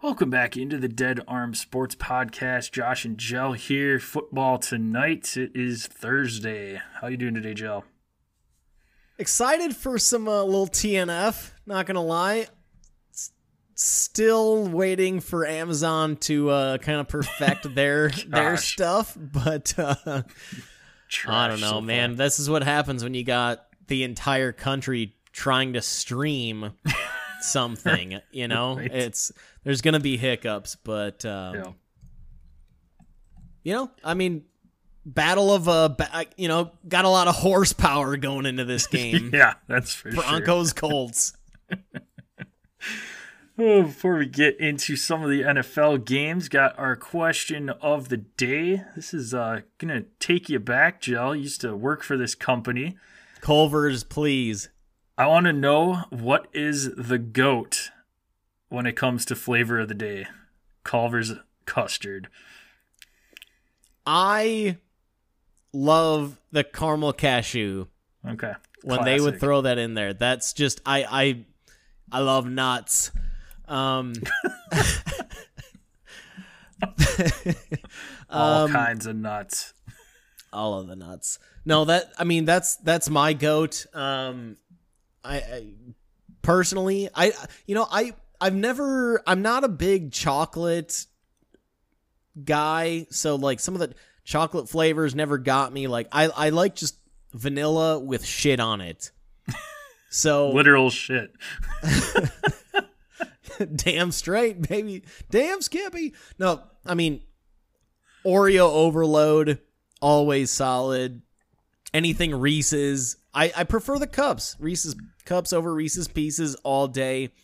Welcome back into the Dead Arm Sports Podcast. Josh and Gel here. Football tonight. It is Thursday. How you doing today, Gel? Excited for some little TNF. Not gonna lie. Still waiting for Amazon to kind of perfect their stuff, but. I don't know, something. Man. This is what happens when you got the entire country trying to stream something. You know, right. There's going to be hiccups, but you know, I mean, battle of you know, got a lot of horsepower going into this game. Yeah, that's for Broncos, Colts. Oh, before we get into some of the NFL games, got our question of the day. This is going to take you back, Gel. Used to work for this company. Culver's, please. I want to know, what is the GOAT when it comes to flavor of the day? Culver's custard. I love the caramel cashew. Okay. When classic. They would throw that in there. That's just, I love nuts. All kinds of nuts. All of the nuts. No, that's my GOAT. I personally, I'm not a big chocolate guy. So like some of the chocolate flavors never got me. Like I like just vanilla with shit on it. So literal shit. Damn straight, baby. Damn Skippy. No, I mean, Oreo overload, always solid. Anything Reese's. I prefer the cups. Reese's cups over Reese's Pieces all day.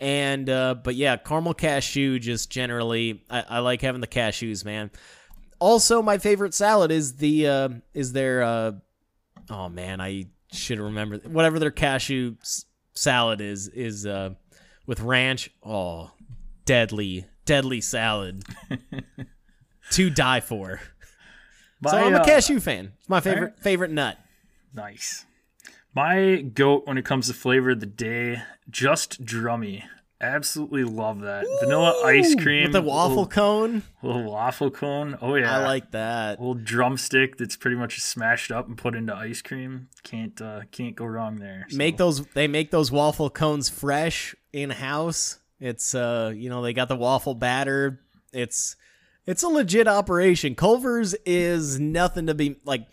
And but yeah, caramel cashew just generally. I like having the cashews, man. Also, my favorite salad is the oh man, I should remember whatever their cashew salad is with ranch. Oh, deadly salad to die for. So I'm a cashew fan. It's my favorite nut. Nice. My GOAT when it comes to flavor of the day, just Drummy. Absolutely love that. Ooh, vanilla ice cream. With a waffle cone. Little waffle cone. Oh, yeah. I like that. Little drumstick that's pretty much smashed up and put into ice cream. Can't go wrong there. So. They make those waffle cones fresh in-house. It's, you know, they got the waffle batter. It's a legit operation. Culver's is nothing to be, like,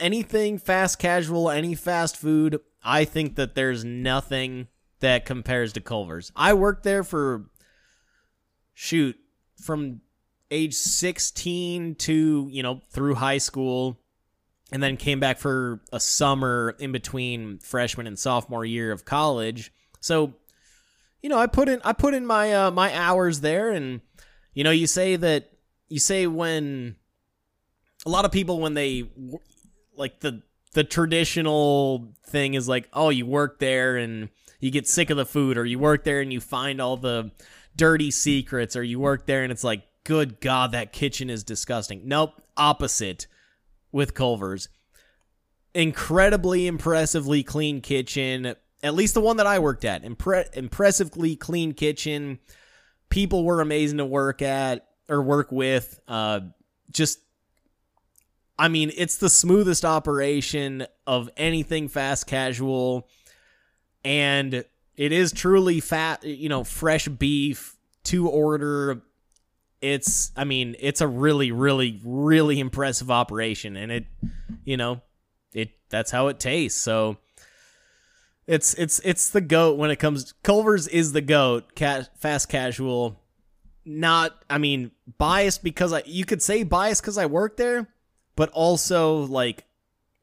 anything fast casual, any fast food, I think that there's nothing that compares to Culver's. I worked there for, from age 16 to, you know, through high school, and then came back for a summer in between freshman and sophomore year of college. So, you know, I put in my my hours there, and you know, you say when a lot of people, when they like the traditional thing is like, oh, you work there and you get sick of the food, or you work there and you find all the dirty secrets, or you work there and it's like, good God, that kitchen is disgusting. Nope, opposite with Culver's. Incredibly, impressively clean kitchen. At least the one that I worked at. Impressively clean kitchen. People were amazing to work at or work with. I mean, it's the smoothest operation of anything fast casual. And it is truly fresh beef to order. It's a really, really, really impressive operation. And that's how it tastes. So it's the GOAT when it comes. Culver's is the GOAT. Fast casual, biased because you could say biased because I worked there, but also like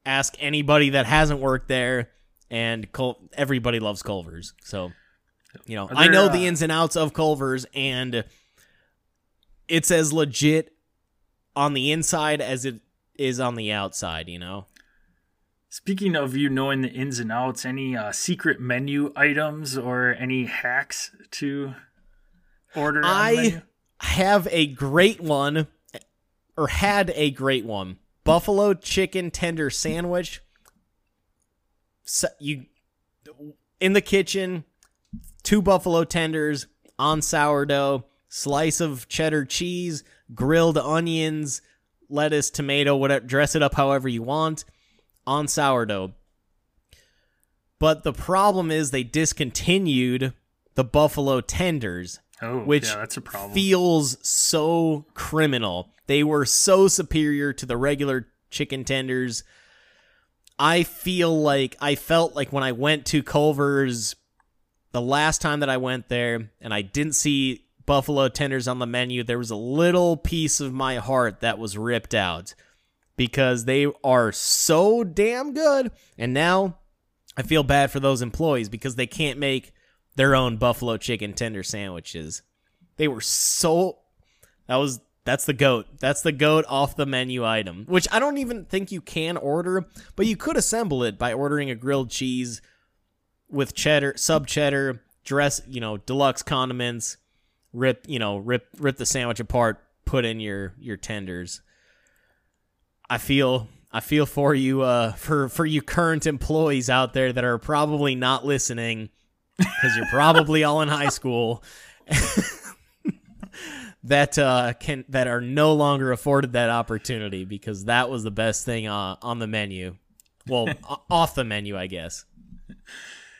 ask anybody that hasn't worked there, and everybody loves Culver's. So you know, I know the ins and outs of Culver's, and it's as legit on the inside as it is on the outside. You know. Speaking of you knowing the ins and outs, any secret menu items or any hacks to order? I have a great one, or had a great one. buffalo chicken tender sandwich. So you in the kitchen, 2 buffalo tenders on sourdough, slice of cheddar cheese, grilled onions, lettuce, tomato, whatever, dress it up however you want on sourdough. But the problem is they discontinued the buffalo tenders, which that's a problem. Feels so criminal. They were so superior to the regular chicken tenders. I felt like when I went to Culver's the last time that I went there and I didn't see buffalo tenders on the menu, there was a little piece of my heart that was ripped out because they are so damn good. And now I feel bad for those employees because they can't make their own buffalo chicken tender sandwiches. They were so... That's the goat. That's the goat off the menu item, which I don't even think you can order, but you could assemble it by ordering a grilled cheese with cheddar, sub cheddar, dress, deluxe condiments, rip the sandwich apart, put in your tenders. I feel for you, for you current employees out there that are probably not listening because you're probably all in high school. That are no longer afforded that opportunity because that was the best thing on the menu. Well, off the menu, I guess.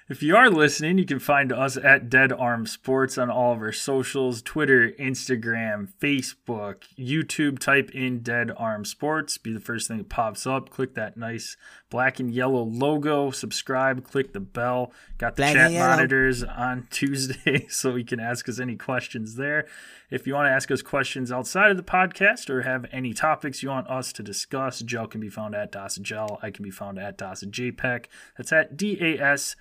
If you are listening, you can find us at Dead Arm Sports on all of our socials, Twitter, Instagram, Facebook, YouTube. Type in Dead Arm Sports. Be the first thing that pops up. Click that nice black and yellow logo. Subscribe. Click the bell. Got the chat monitors on Tuesday so you can ask us any questions there. If you want to ask us questions outside of the podcast or have any topics you want us to discuss, Gel can be found at DasGel. I can be found at DasJPEG. That's at DasJel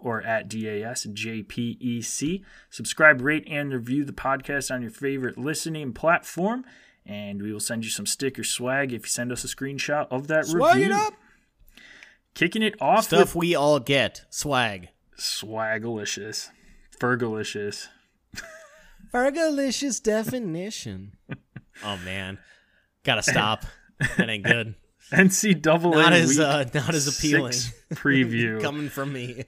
or at DasJPEC. Subscribe, rate, and review the podcast on your favorite listening platform, and we will send you some sticker swag if you send us a screenshot of that review. Swag it up! Kicking it off. Stuff we all get. Swag. Swagalicious. Fergalicious. Fergalicious definition. Oh, man. Gotta stop. That ain't good. NCAA not as appealing. 6 preview. Coming from me.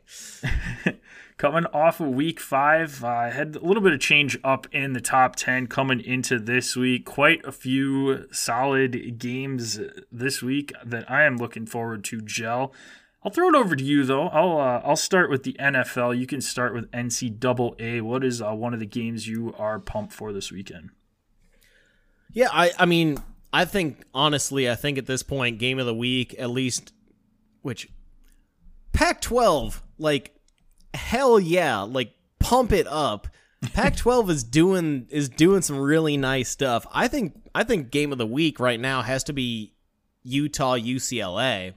Coming off of week 5, had a little bit of change up in the top 10 coming into this week. Quite a few solid games this week that I am looking forward to, Gel. I'll throw it over to you, though. I'll start with the NFL. You can start with NCAA. What is one of the games you are pumped for this weekend? Yeah, I mean, I think, honestly, at this point, game of the week, at least, which, Pac-12, like, hell yeah, like, pump it up. Pac-12 is doing some really nice stuff. I think game of the week right now has to be Utah-UCLA.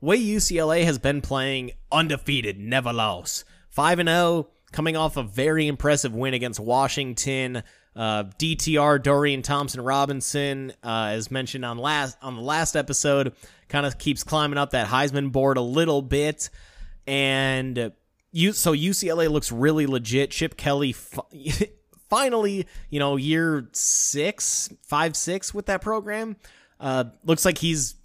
Way UCLA has been playing, undefeated, never lost. 5-0, coming off a very impressive win against Washington. DTR, Dorian Thompson-Robinson, as mentioned on the last episode, kind of keeps climbing up that Heisman board a little bit. And so UCLA looks really legit. Chip Kelly finally, year 5, 6 with that program. Looks like he's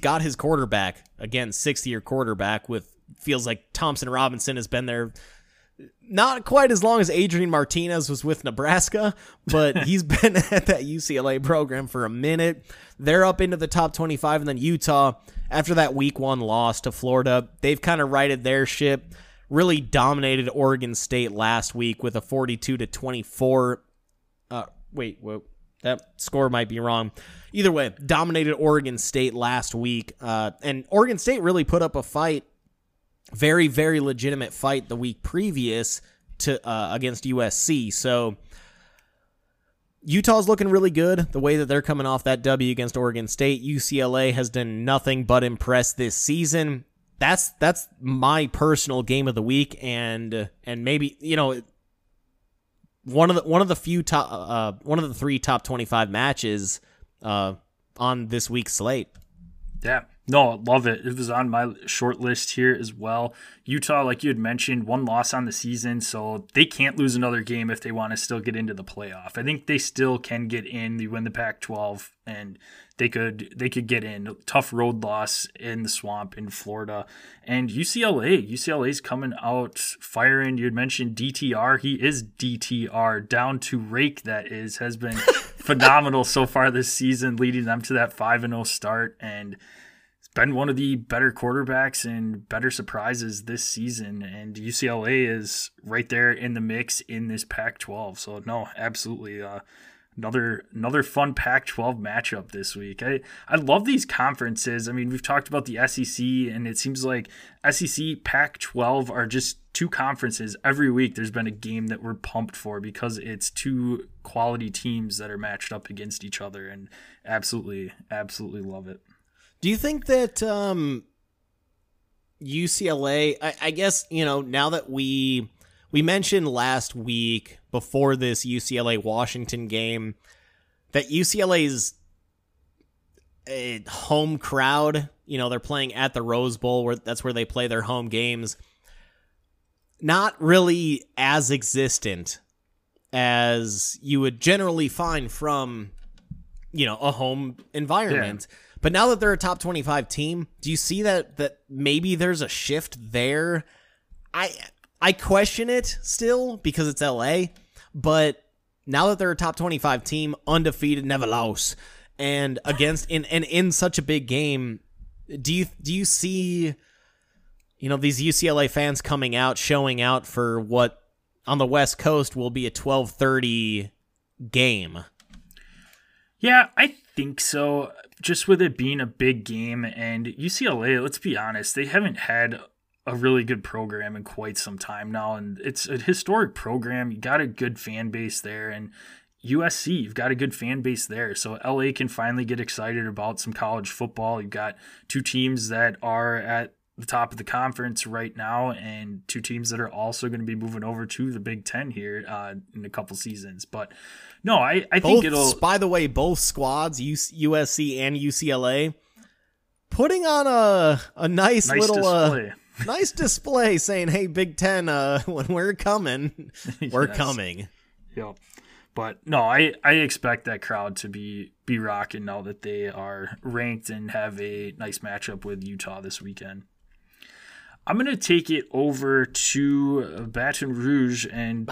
got his quarterback again, 6th-year quarterback. With feels like Thompson-Robinson has been there not quite as long as Adrian Martinez was with Nebraska, but he's been at that UCLA program for a minute. They're up into the top 25, and then Utah, after that week 1 loss to Florida, they've kind of righted their ship. Really dominated Oregon State last week with a 42-24. Wait. That score might be wrong. Either way, dominated Oregon State last week. And Oregon State really put up a fight, very, very legitimate fight the week previous to against USC. So Utah's looking really good the way that they're coming off that W against Oregon State. UCLA has done nothing but impress this season. That's my personal game of the week, and maybe, one of the 3 top 25 matches on this week's slate. Yeah, no, I love it. It was on my short list here as well. Utah, like you had mentioned, one loss on the season, so they can't lose another game if they want to still get into the playoff. I think they still can get in. They win the Pac-12, and they could get in. Tough road loss in the swamp in Florida. And UCLA, UCLA's coming out firing. You had mentioned DTR. He is DTR, down to rake, that is, has been phenomenal so far this season, leading them to that 5-0 start. And it's been one of the better quarterbacks and better surprises this season. And UCLA is right there in the mix in this Pac-12. So, no, absolutely. Another fun Pac-12 matchup this week. I love these conferences. I mean, we've talked about the SEC, and it seems like SEC, Pac-12 are just two conferences. Every week there's been a game that we're pumped for because it's two quality teams that are matched up against each other, and absolutely, absolutely love it. Do you think that UCLA, I guess, you know, now that we mentioned last week before this UCLA-Washington game that UCLA's home crowd, you know, they're playing at the Rose Bowl, where that's where they play their home games, not really as existent as you would generally find from, you know, a home environment. Yeah. But now that they're a top 25 team, do you see that maybe there's a shift there? I question it still because it's LA, but now that they're a top 25 team, undefeated, never lost, and against in such a big game, do you see, you know, these UCLA fans coming out, showing out for what on the West Coast will be a 12:30 game? Yeah, I think so. Just with it being a big game, and UCLA, let's be honest, they haven't had a really good program in quite some time now, and it's a historic program. You got a good fan base there, and USC, you've got a good fan base there, so LA can finally get excited about some college football. You've got two teams that are at the top of the conference right now, and two teams that are also going to be moving over to the Big Ten here in a couple seasons. But no, I think it'll, by the way, both squads, USC and UCLA, putting on a nice little display. Nice display saying, hey, Big Ten, when we're coming, we're coming. Yep. But no, I expect that crowd to be rocking now that they are ranked and have a nice matchup with Utah this weekend. I'm going to take it over to Baton Rouge and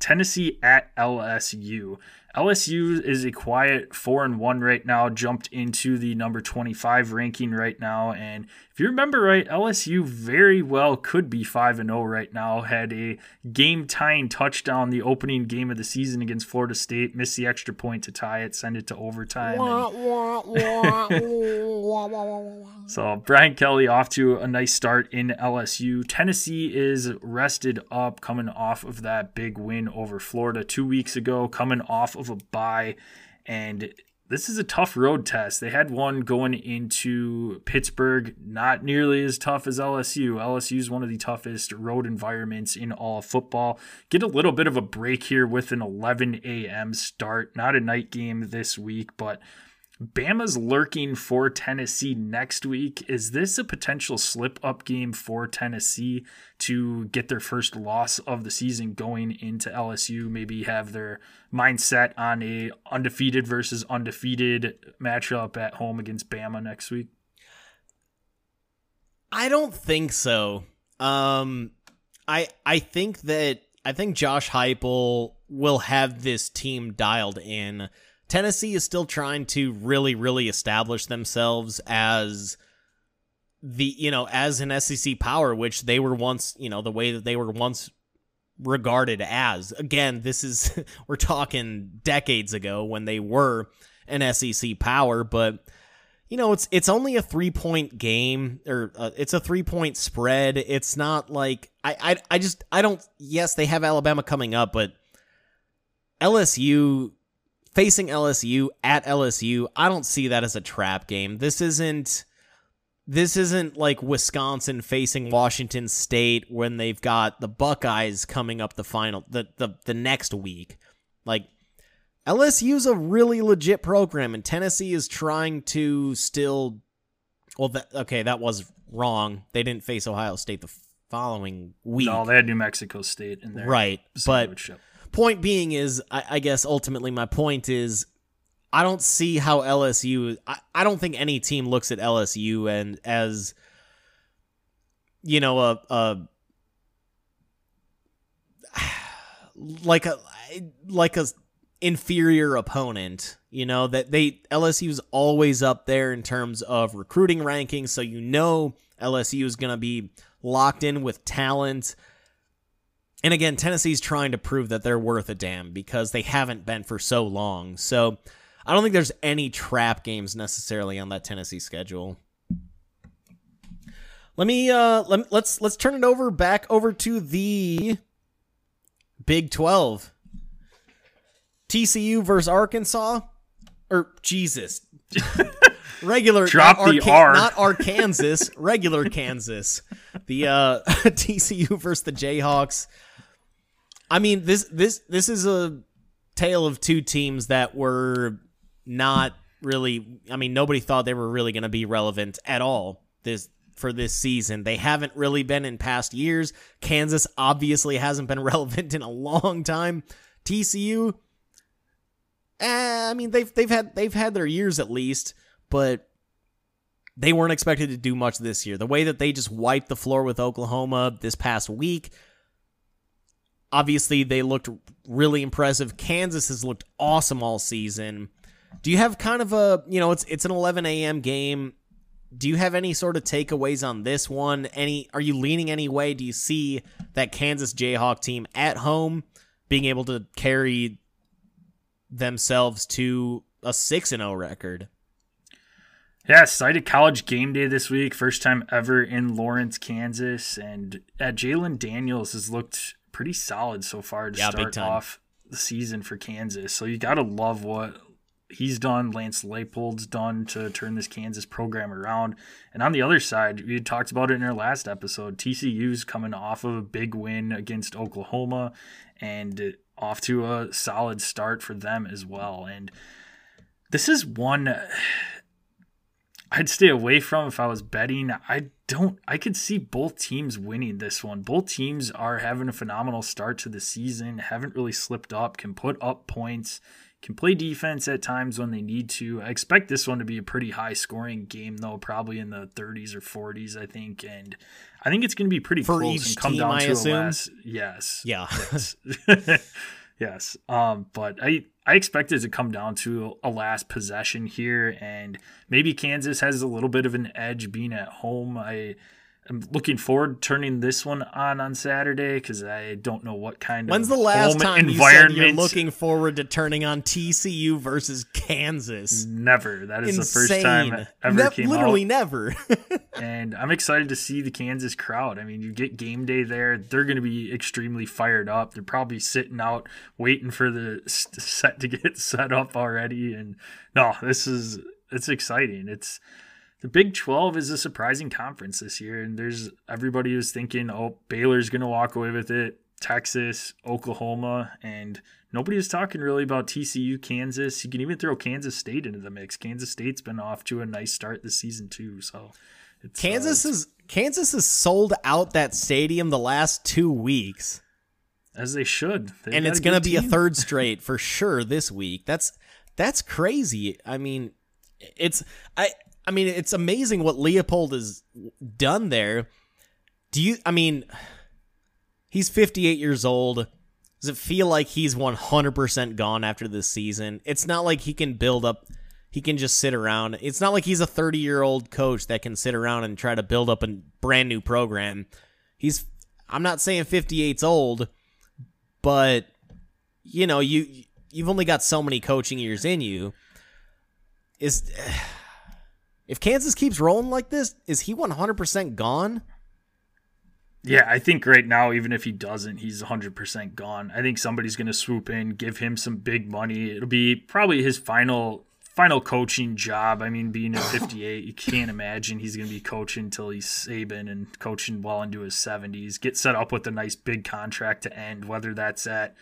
Tennessee at LSU. LSU is a quiet 4-1 right now, jumped into the number 25 ranking right now. And if you remember right, LSU very well could be 5-0 right now. Had a game-tying touchdown the opening game of the season against Florida State, missed the extra point to tie it, send it to overtime. So Brian Kelly off to a nice start in LSU. Tennessee is rested up, coming off of that big win over Florida 2 weeks ago, coming off of a bye, and this is a tough road test. They had one going into Pittsburgh, not nearly as tough as LSU. LSU is one of the toughest road environments in all of football. Get a little bit of a break here with an 11 a.m. start, not a night game this week, but Bama's lurking for Tennessee next week. Is this a potential slip-up game for Tennessee to get their first loss of the season going into LSU? Maybe have their mindset on a undefeated versus undefeated matchup at home against Bama next week? I don't think so. I think Josh Heupel will have this team dialed in. Tennessee is still trying to really, really establish themselves as as an SEC power, which they were once, you know, the way that they were once regarded as. Again, this is, we're talking decades ago when they were an SEC power, but, you know, it's only a 3-point game, or it's a 3-point spread. It's not like, yes, they have Alabama coming up, but LSU, facing LSU at LSU, I don't see that as a trap game. This isn't like Wisconsin facing Washington State when they've got the Buckeyes coming up the final the next week. Like LSU's a really legit program, and Tennessee is trying to still... Well, that was wrong. They didn't face Ohio State the following week. No, they had New Mexico State in there. Right, but point being is, I guess ultimately my point is, I don't see how LSU... I don't think any team looks at LSU and as, you know, like a inferior opponent, you know, that LSU's always up there in terms of recruiting rankings, so you know LSU is going to be locked in with talent. And again, Tennessee's trying to prove that they're worth a damn because they haven't been for so long. So I don't think there's any trap games necessarily on that Tennessee schedule. Let's turn it over back over to the Big 12. TCU versus Arkansas, or Jesus, regular drop the R, not Arkansas, regular Kansas. The TCU versus the Jayhawks. I mean, this is a tale of two teams that were not really. I mean, nobody thought they were really going to be relevant at all for this season. They haven't really been in past years. Kansas obviously hasn't been relevant in a long time. TCU. I mean, they've had their years at least, but they weren't expected to do much this year. The way that they just wiped the floor with Oklahoma this past week, obviously they looked really impressive. Kansas has looked awesome all season. Do you have kind of a, you know, it's an 11 a.m. game. Do you have any sort of takeaways on this one? Are you leaning any way? Do you see that Kansas Jayhawk team at home being able to carry themselves to a 6-0 record? Yeah, cited College Game Day this week, first time ever in Lawrence, Kansas, and Jaylen Daniels has looked pretty solid so far to start off the season for Kansas. So you got to love what he's done, Lance Leipold's done to turn this Kansas program around. And on the other side, we talked about it in our last episode, TCU's coming off of a big win against Oklahoma and off to a solid start for them as well. And this is one I'd stay away from if I was betting. I could see both teams winning this one. Both teams are having a phenomenal start to the season, haven't really slipped up, can put up points, can play defense at times when they need to. I expect this one to be a pretty high-scoring game, though, probably in the 30s or 40s, I think. And I think it's going to be pretty close and come down to the last. Yes. Yeah. Yes. But I expect it to come down to a last possession here, and maybe Kansas has a little bit of an edge being at home. I'm looking forward to turning this one on Saturday because I don't know what kind of environment. When's the last time you said you're looking forward to turning on TCU versus Kansas? Never. That is insane. The first time ever came literally out. Never. And I'm excited to see the Kansas crowd. I mean, you get game day there. They're going to be extremely fired up. They're probably sitting out waiting for the set to get set up already. And no, it's exciting. The Big 12 is a surprising conference this year, and there's everybody who's thinking, oh, Baylor's going to walk away with it, Texas, Oklahoma, and nobody is talking really about TCU, Kansas. You can even throw Kansas State into the mix. Kansas State's been off to a nice start this season too, so it's, Kansas has sold out that stadium the last 2 weeks, as they should. And it's going to be a third straight for sure this week. That's crazy. I mean, it's amazing what Leopold has done there. He's 58 years old. Does it feel like he's 100% gone after this season? It's not like he can build up. He can just sit around. It's not like he's a 30-year-old coach that can sit around and try to build up a brand new program. I'm not saying 58's old, but you know, you've only got so many coaching years in you. If Kansas keeps rolling like this, is he 100% gone? Yeah, I think right now, even if he doesn't, he's 100% gone. I think somebody's going to swoop in, give him some big money. It'll be probably his final coaching job. I mean, being at 58, you can't imagine he's going to be coaching until he's Saban and coaching well into his 70s. Get set up with a nice big contract to end, whether that's at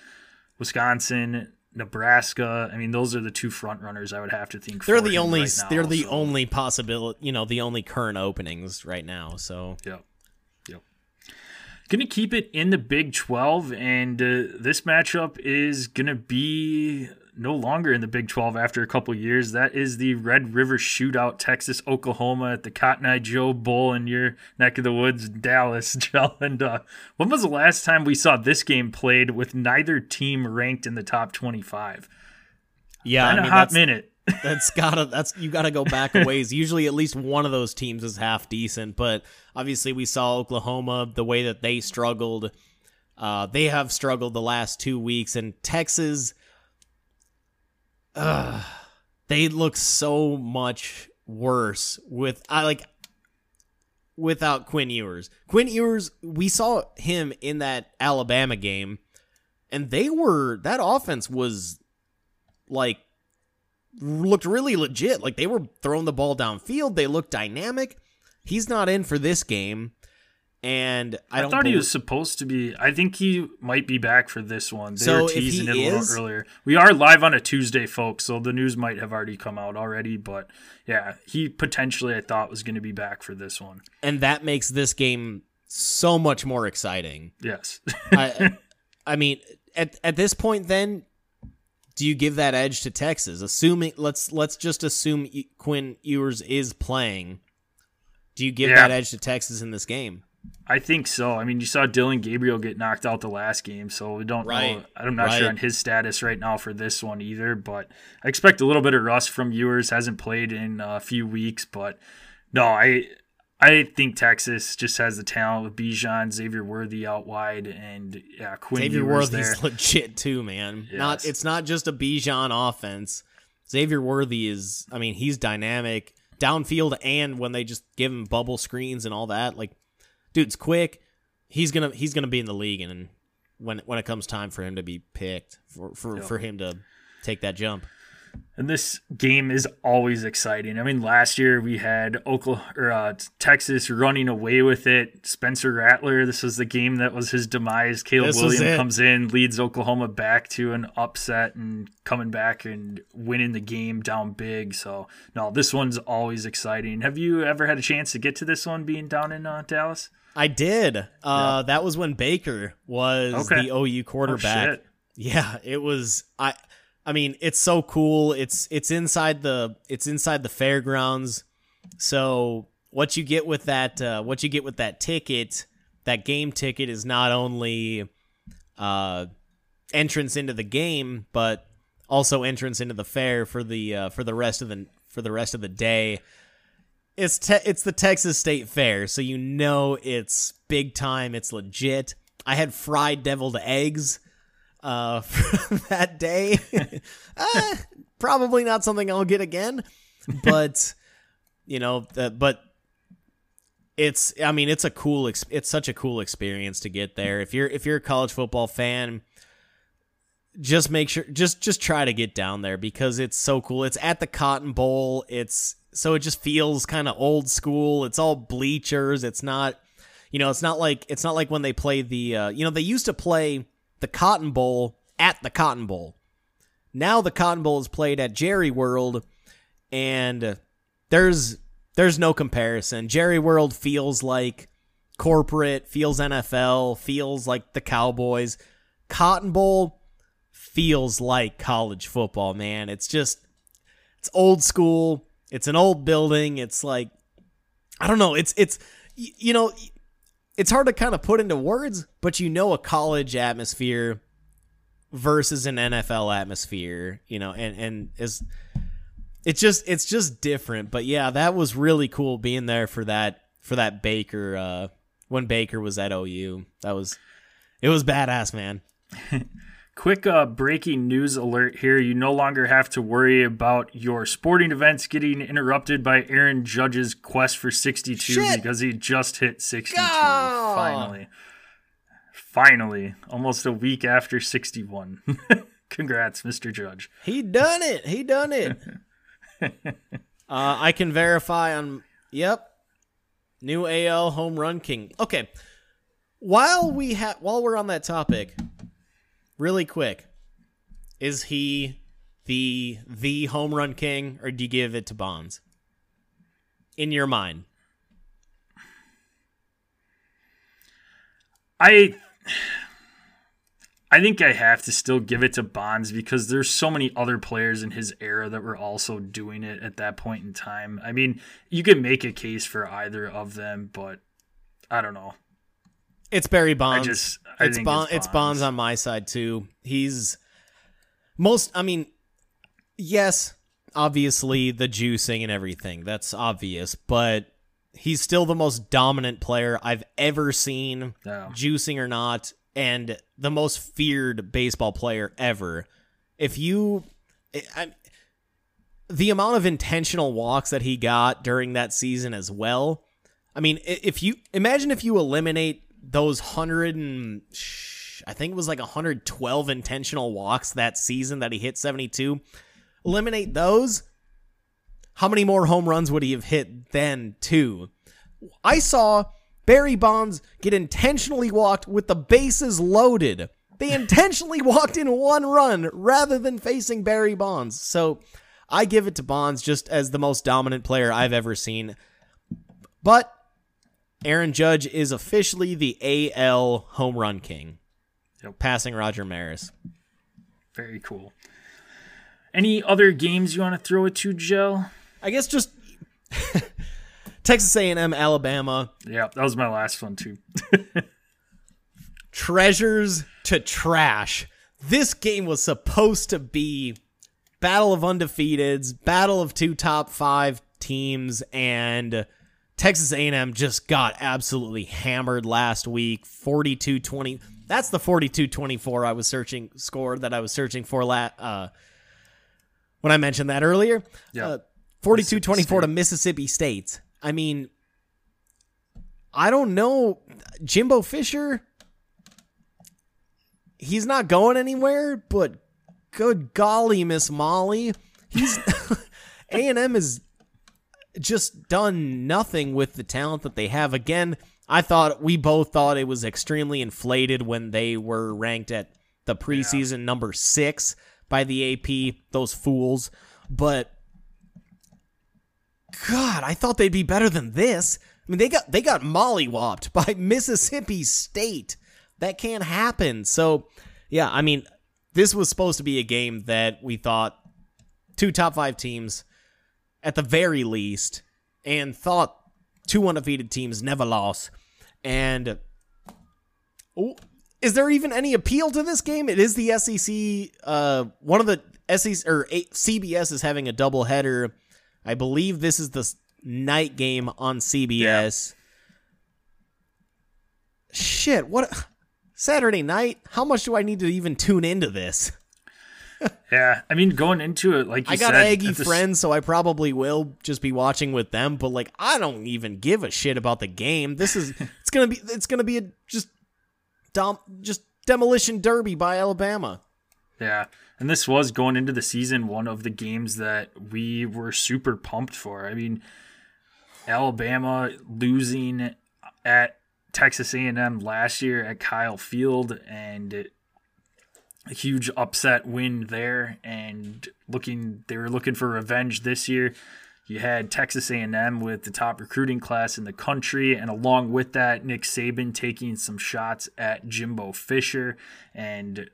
Wisconsin, Nebraska. I mean, those are the two front runners I would have to think. They're the only. Right now, they're the only possibility. You know, the only current openings right now. So yep. Gonna keep it in the Big 12, and this matchup is gonna be no longer in the Big 12 after a couple years. That is the Red River Shootout, Texas, Oklahoma at the Cotton Eye Joe Bowl in your neck of the woods, Dallas, Joe. And when was the last time we saw this game played with neither team ranked in the top 25? Yeah, I mean, a hot minute. You gotta go back a ways. Usually at least one of those teams is half decent, but obviously we saw Oklahoma, the way that they struggled. They have struggled the last 2 weeks, and Texas, they look so much worse without Quinn Ewers. Quinn Ewers, we saw him in that Alabama game, and that offense was looked really legit. Like, they were throwing the ball downfield. They looked dynamic. He's not in for this game. And I thought he was supposed to be. I think he might be back for this one. They were teasing him a little earlier. We are live on a Tuesday, folks, so the news might have already come out already. But yeah, he potentially, I thought, was going to be back for this one. And that makes this game so much more exciting. Yes. I mean, at this point, then, do you give that edge to Texas? Assuming, let's just assume Quinn Ewers is playing. Do you give that edge to Texas in this game? I think so. I mean, you saw Dylan Gabriel get knocked out the last game, so we don't know. I'm not sure on his status right now for this one either, but I expect a little bit of rust from Ewers. Hasn't played in a few weeks, but no, I think Texas just has the talent with Bijan, Xavier Worthy out wide, and Quinn Xavier Ewers Worthy's there. Legit too, man. Yes. It's not just a Bijan offense. Xavier Worthy is, I mean, he's dynamic downfield, and when they just give him bubble screens and all that, like, dude's quick. He's gonna be in the league, and when it comes time for him to be picked, for him to take that jump. And this game is always exciting. I mean, last year we had Texas running away with it. Spencer Rattler, this was the game that was his demise. Caleb Williams comes in, leads Oklahoma back to an upset and coming back and winning the game down big. So, no, this one's always exciting. Have you ever had a chance to get to this one being down in Dallas? I did. That was when Baker was the OU quarterback. Oh, shit. Yeah, it was – I mean, it's so cool. It's inside the fairgrounds. So what you get with that ticket, that game ticket, is not only entrance into the game, but also entrance into the fair for the rest of the day. It's the Texas State Fair, so you know it's big time. It's legit. I had fried deviled eggs for that day. Probably not something I'll get again, but you know, but it's such a cool experience to get there. If you're a college football fan, just make sure, just try to get down there, because it's so cool. It's at the Cotton Bowl. It just feels kind of old school. It's all bleachers. It's not like when they play the, they used to play the Cotton Bowl at the Cotton Bowl. Now the Cotton Bowl is played at Jerry World, and there's no comparison. Jerry World feels like corporate, feels NFL, feels like the Cowboys. Cotton Bowl feels like college football, man. It's old school. It's an old building. It's like, I don't know. It's hard to kind of put into words, but a college atmosphere versus an NFL atmosphere, and it's just different. But yeah, that was really cool being there for that Baker, when Baker was at OU. It was badass, man. Quick breaking news alert here. You no longer have to worry about your sporting events getting interrupted by Aaron Judge's quest for 62 because he just hit 62 finally. Finally, almost a week after 61. Congrats, Mr. Judge. He done it. I can verify on, new AL home run king. Okay, while we're on that topic, really quick, Is he the home run king, or do you give it to Bonds? In your mind. I think I have to still give it to Bonds because there's so many other players in his era that were also doing it at that point in time. I mean, you could make a case for either of them, but I don't know. It's Barry Bonds. It's Bonds on my side too. He's most, I mean, yes, obviously the juicing and everything, that's obvious, but he's still the most dominant player I've ever seen, juicing or not, and the most feared baseball player ever. The amount of intentional walks that he got during that season as well. I mean, if you imagine if you eliminate those 112 intentional walks that season that he hit 72, eliminate those, how many more home runs would he have hit then, too? I saw Barry Bonds get intentionally walked with the bases loaded. They intentionally walked in one run rather than facing Barry Bonds. So I give it to Bonds just as the most dominant player I've ever seen. But Aaron Judge is officially the AL home run king, passing Roger Maris. Very cool. Any other games you want to throw it to, Joe? I guess just Texas A&M, Alabama. Yeah, that was my last one, too. Treasures to trash. This game was supposed to be battle of undefeateds, battle of two top five teams, and Texas A&M just got absolutely hammered last week, 42-20. That's the 42-24 score that I was searching for when I mentioned that earlier. Yeah. 42-24 to Mississippi State. I mean, I don't know. Jimbo Fisher, he's not going anywhere, but good golly, Miss Molly. A&M has just done nothing with the talent that they have. Again, we both thought it was extremely inflated when they were ranked at the preseason number 6 by the AP, those fools. But God, I thought they'd be better than this. I mean, they got mollywhopped by Mississippi State. That can't happen. So, yeah, I mean, this was supposed to be a game that we thought two top five teams at the very least, and thought two undefeated teams never lost. And is there even any appeal to this game? It is the SEC. One of the SEC or CBS is having a doubleheader. I believe this is the night game on CBS. Yeah. Shit, what Saturday night? How much do I need to even tune into this? Yeah, I mean, going into it, like you said, I got Aggie friends, so I probably will just be watching with them. But like, I don't even give a shit about the game. This is it's gonna be a just demolition derby by Alabama. Yeah, and this was, going into the season, one of the games that we were super pumped for. I mean, Alabama losing at Texas A&M last year at Kyle Field, and a huge upset win there, and they were looking for revenge this year. You had Texas A&M with the top recruiting class in the country, and along with that, Nick Saban taking some shots at Jimbo Fisher and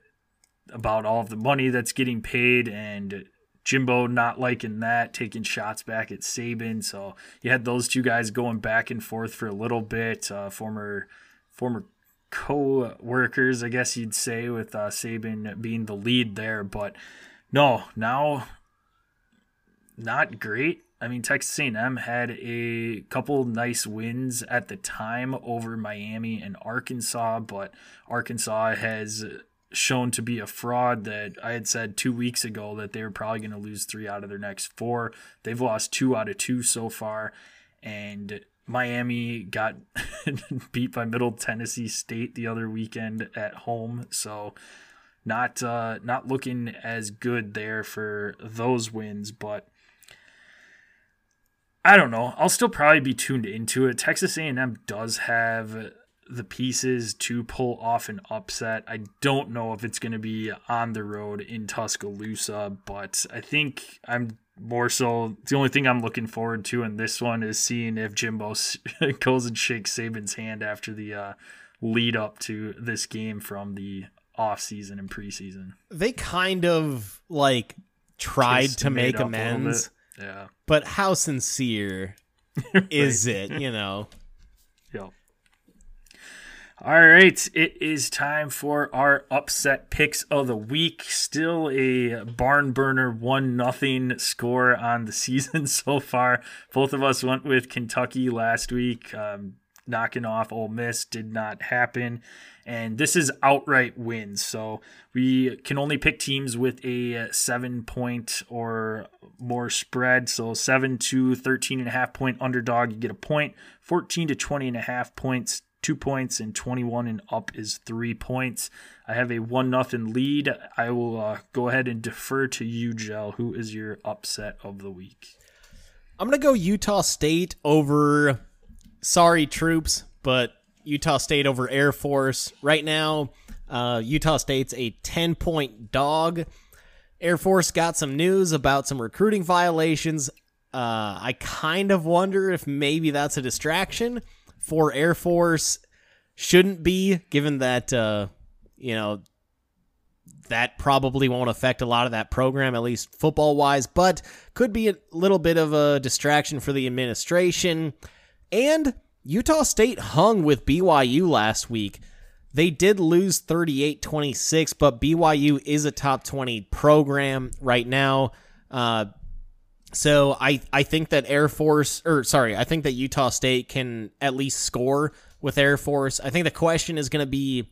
about all of the money that's getting paid, and Jimbo not liking that, taking shots back at Saban. So you had those two guys going back and forth for a little bit, former co-workers, I guess you'd say, with Saban being the lead there. But no, now not great. I mean, Texas A&M had a couple nice wins at the time over Miami and Arkansas, but Arkansas has shown to be a fraud. That I had said 2 weeks ago that they were probably going to lose 3 out of their next 4. They've lost 2 out of 2 so far, and Miami got beat by Middle Tennessee State the other weekend at home, so not looking as good there for those wins. But I don't know. I'll still probably be tuned into it. Texas A&M does have the pieces to pull off an upset. I don't know if it's going to be on the road in Tuscaloosa, but I think I'm more so the only thing I'm looking forward to in this one is seeing if Jimbo goes and shakes Saban's hand after the lead up to this game from the offseason and preseason. They kind of like tried to make amends, yeah, but how sincere right. is it, you know? Yep. All right, it is time for our upset picks of the week. Still a barn burner 1-0 score on the season so far. Both of us went with Kentucky last week. Knocking off Ole Miss did not happen. And this is outright wins. So we can only pick teams with a 7-point or more spread. So 7 to 13.5 point underdog, you get a point. 14 to 20.5 points, 2 points, and 21 and up is 3 points. I have a 1-0 lead. I will go ahead and defer to you, Gel. Who is your upset of the week? I'm going to go Utah State over, sorry, troops, but Utah State over Air Force. Right now, Utah State's a 10-point dog. Air Force got some news about some recruiting violations. I kind of wonder if maybe that's a distraction for Air Force. Shouldn't be, given that you know, that probably won't affect a lot of that program, at least football wise, but could be a little bit of a distraction for the administration. And Utah State hung with BYU last week. They did lose 38-26, but BYU is a top 20 program right now. So I think that I think that Utah State can at least score with Air Force. I think the question is going to be,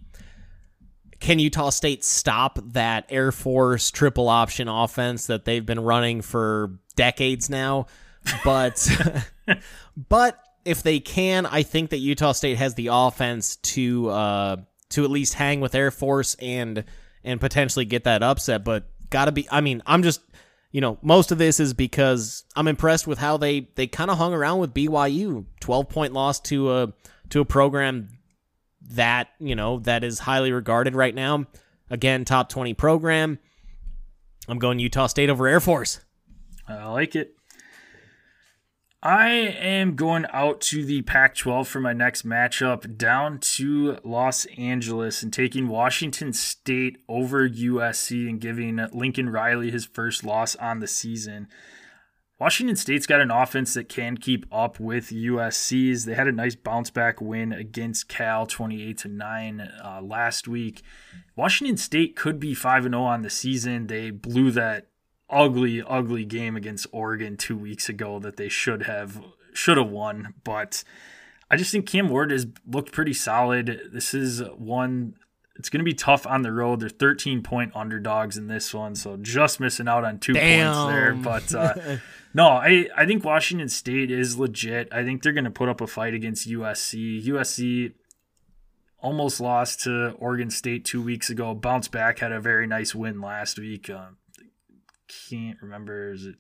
can Utah State stop that Air Force triple option offense that they've been running for decades now? But if they can, I think that Utah State has the offense to at least hang with Air Force and potentially get that upset. But gotta be, I mean, I'm just, you know, most of this is because I'm impressed with how they kind of hung around with BYU. 12-point loss to a program that, you know, that is highly regarded right now. Again, top 20 program. I'm going Utah State over Air Force. I like it. I am going out to the Pac-12 for my next matchup, down to Los Angeles and taking Washington State over USC and giving Lincoln Riley his first loss on the season. Washington State's got an offense that can keep up with USC's. They had a nice bounce-back win against Cal 28-9 last week. Washington State could be 5-0 on the season. They blew that ugly game against Oregon 2 weeks ago that they should have won, but I just think Cam Ward has looked pretty solid. This is one, it's going to be tough on the road. They're 13-point underdogs in this one, so just missing out on 2 points there, but no, I think Washington State is legit. I think they're going to put up a fight against USC. USC almost lost to Oregon State 2 weeks ago, bounced back, had a very nice win last week. Can't remember who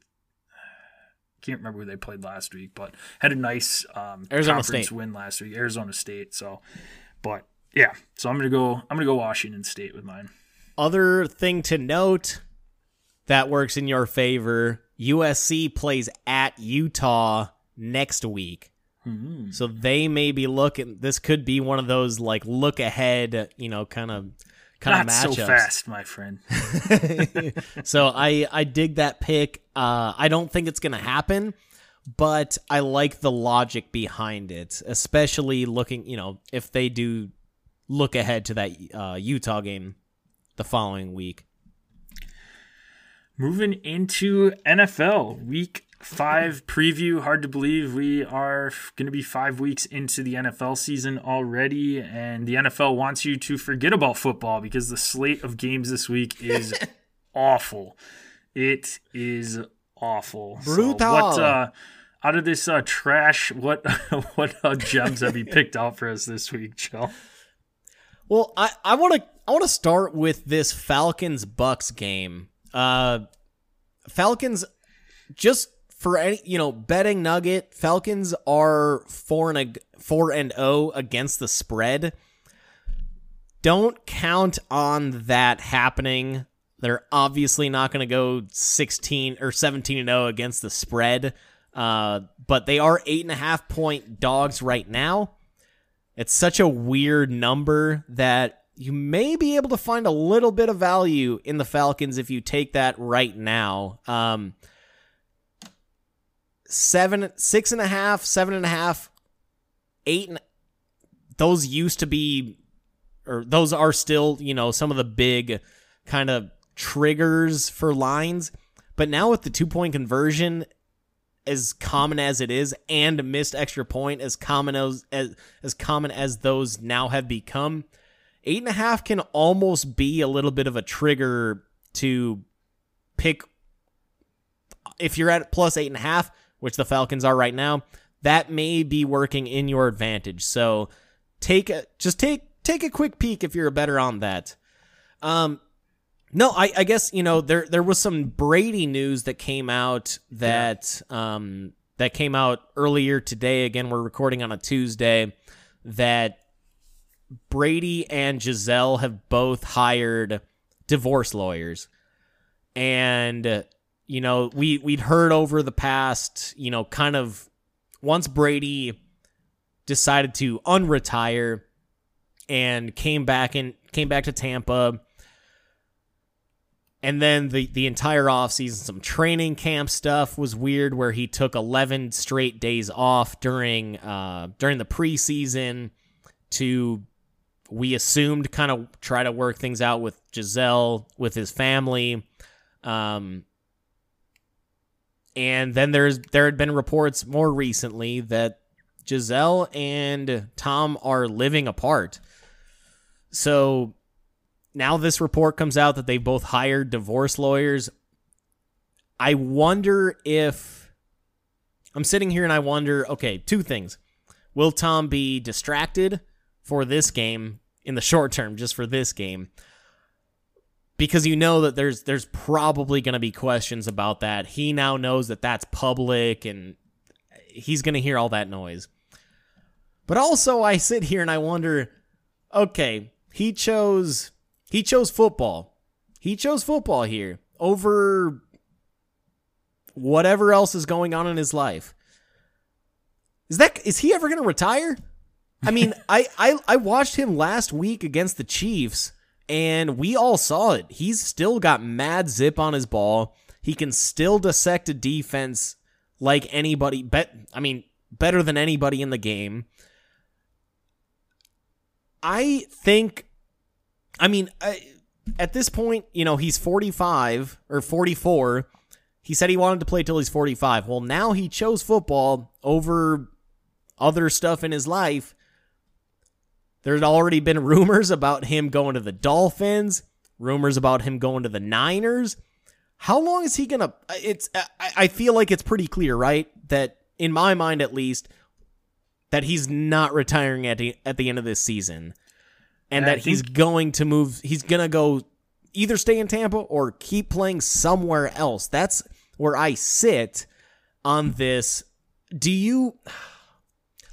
they played last week, but had a nice conference win last week. Arizona State. So, but yeah, so I'm gonna go Washington State with mine. Other thing to note that works in your favor: USC plays at Utah next week, so they may be looking. This could be one of those like look ahead, you know, kind of matchups. Not so fast, my friend. So I dig that pick. I don't think it's going to happen, but I like the logic behind it, especially looking, you know, if they do look ahead to that Utah game the following week. Moving into NFL week 5 preview. Hard to believe we are going to be 5 weeks into the NFL season already, and the NFL wants you to forget about football because the slate of games this week is awful. It is awful. Brutal. So what, out of this trash, what gems have you picked out for us this week, Joe? Well, I want to start with this Falcons-Bucks game. Falcons just for any, you know, betting nugget, Falcons are 4-0 against the spread. Don't count on that happening. They're obviously not going to go 16 or 17-0 against the spread, but they are 8.5-point dogs right now. It's such a weird number that you may be able to find a little bit of value in the Falcons if you take that right now. 6.5, 7.5, 8. Those used to be, or those are still, you know, some of the big kind of triggers for lines. But now with the 2-point conversion as common as it is, and a missed extra point as common as those now have become, 8.5 can almost be a little bit of a trigger to pick. If you're at plus 8.5, which the Falcons are right now, that may be working in your advantage. So take a quick peek if you're a bettor on that. No, I guess, you know, there was some Brady news that came out that came out earlier today. Again, we're recording on a Tuesday, that Brady and Gisele have both hired divorce lawyers. And you know, we'd heard over the past, you know, kind of once Brady decided to unretire and came back to Tampa, and then the entire offseason, some training camp stuff was weird where he took 11 straight days off during the preseason to, we assumed, kind of try to work things out with Gisele, with his family. And then there had been reports more recently that Gisele and Tom are living apart. So now this report comes out that they both hired divorce lawyers. I wonder if I'm sitting here and I wonder, okay, two things. Will Tom be distracted for this game in the short term, just for this game? Because you know that there's probably going to be questions about that. He now knows that that's public, and he's going to hear all that noise. But also, I sit here and I wonder, okay, he chose football. He chose football here over whatever else is going on in his life. Is he ever going to retire? I mean, I watched him last week against the Chiefs, and we all saw it. He's still got mad zip on his ball. He can still dissect a defense like anybody. Better than anybody in the game. I think, at this point, you know, he's 45 or 44. He said he wanted to play till he's 45. Well, now he chose football over other stuff in his life. There's already been rumors about him going to the Dolphins, rumors about him going to the Niners. How long is he going to... I feel like it's pretty clear, right? That, in my mind at least, that he's not retiring at the end of this season. And that he's going to move... He's going to go either stay in Tampa or keep playing somewhere else. That's where I sit on this. Do you...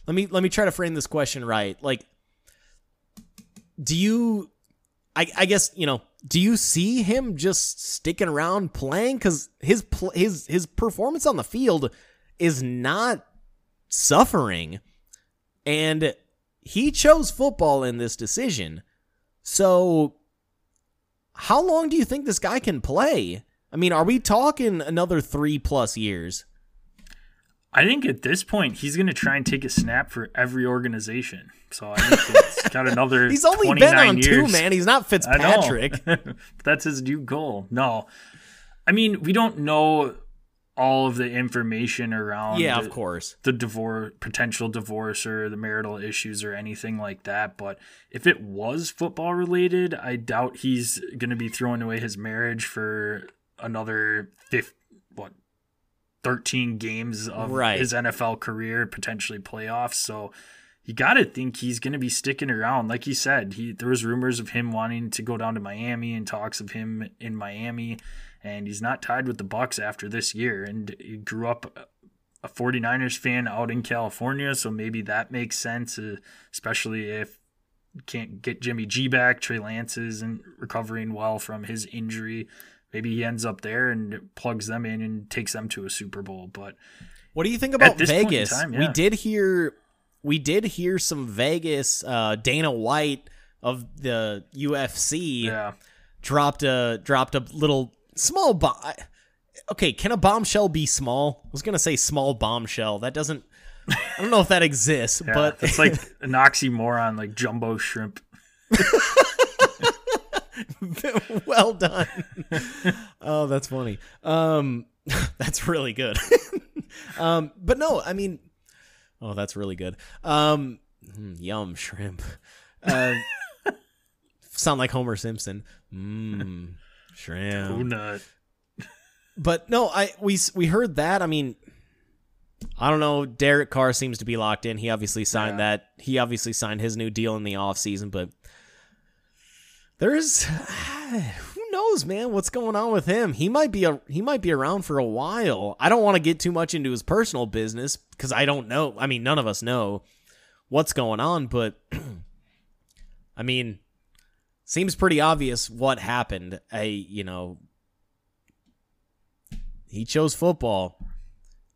Let me try to frame this question right. Like... Do you see him just sticking around playing? Because his performance on the field is not suffering, and he chose football in this decision. So how long do you think this guy can play? I mean, are we talking another 3+ years? I think at this point, he's going to try and take a snap for every organization. So I think he's got another 29 years. He's only been on 2, man. He's not Fitzpatrick. That's his new goal. No. I mean, we don't know all of the information around of course, the divorce, potential divorce, or the marital issues or anything like that. But if it was football related, I doubt he's going to be throwing away his marriage for another 13 games of his NFL career, potentially playoffs. So you got to think he's going to be sticking around. Like you said, there was rumors of him wanting to go down to Miami and talks of him in Miami. and he's not tied with the Bucs after this year. And he grew up a 49ers fan out in California, so maybe that makes sense, especially if can't get Jimmy G back. Trey Lance isn't recovering well from his injury. Maybe he ends up there and plugs them in and takes them to a Super Bowl. But what do you think about Vegas? We did hear some Vegas. Dana White of the UFC dropped a little small bomb. Okay, can a bombshell be small? I was gonna say small bombshell. That doesn't. I don't know if that exists, but it's like an oxymoron, like jumbo shrimp. Well done. Oh, that's funny. That's really good. But no, I mean, oh, that's really good. Yum shrimp. Sound like Homer Simpson. Shrimp. Donut. But no, we heard that. I mean, I don't know. Derek Carr seems to be locked in. He obviously signed that. He obviously signed his new deal in the offseason, but there's who knows, man, what's going on with him. He might be around for a while. I don't want to get too much into his personal business because I don't know. I mean, none of us know what's going on, but I mean, seems pretty obvious what happened. He chose football.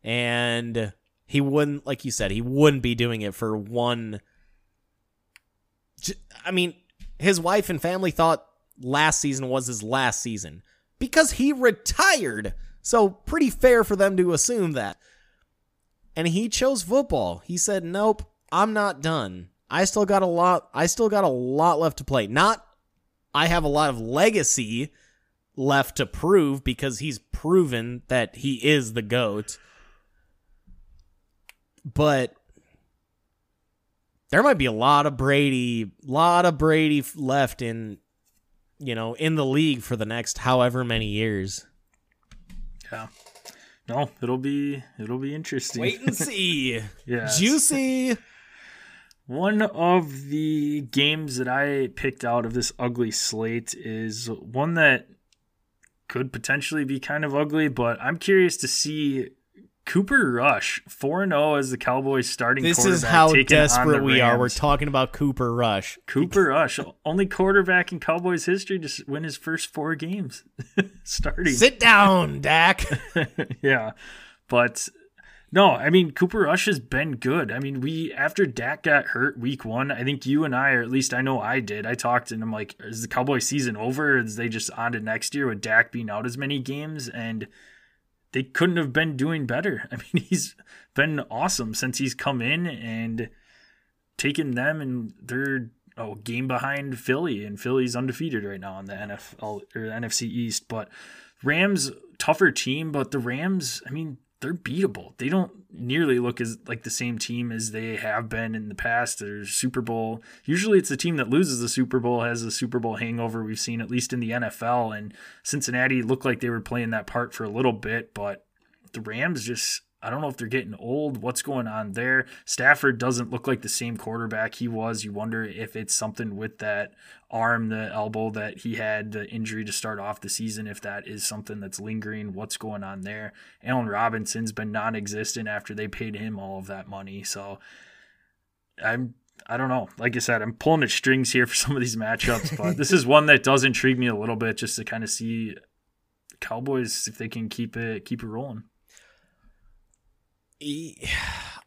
And he wouldn't, like you said, he wouldn't be doing it for one. I mean, his wife and family thought last season was his last season because he retired. So pretty fair for them to assume that. And he chose football. He said, nope, I'm not done. I still got a lot left to play. Not I have a lot of legacy left to prove, because he's proven that he is the GOAT. But there might be a lot of Brady left in, in the league for the next however many years. Yeah. No, it'll be interesting. Wait and see. Yeah. Juicy. One of the games that I picked out of this ugly slate is one that could potentially be kind of ugly, but I'm curious to see Cooper Rush, 4-0 as the Cowboys starting quarterback. This is how desperate we are. We're talking about Cooper Rush. Cooper Rush, only quarterback in Cowboys history to win his first four games starting. Sit down, Dak. Yeah, but no, I mean, Cooper Rush has been good. I mean, after Dak got hurt week one, I think you and I, or at least I know I did, I talked and I'm like, is the Cowboys season over? Or is they just on to next year with Dak being out as many games? And they couldn't have been doing better. I mean, he's been awesome since he's come in and taken them, and they're a game behind Philly, and Philly's undefeated right now in the NFC East. But Rams, tougher team, but the Rams, I mean, they're beatable. They don't nearly look as like the same team as they have been in the past. They're Super Bowl. Usually it's the team that loses the Super Bowl has a Super Bowl hangover, we've seen, at least in the NFL. And Cincinnati looked like they were playing that part for a little bit, but the Rams just, I don't know if they're getting old. What's going on there? Stafford doesn't look like the same quarterback he was. You wonder if it's something with that arm, the elbow that he had, the injury to start off the season, if that is something that's lingering. What's going on there? Allen Robinson's been non-existent after they paid him all of that money. So I don't know. Like I said, I'm pulling at strings here for some of these matchups, but this is one that does intrigue me a little bit, just to kind of see the Cowboys, if they can keep it rolling.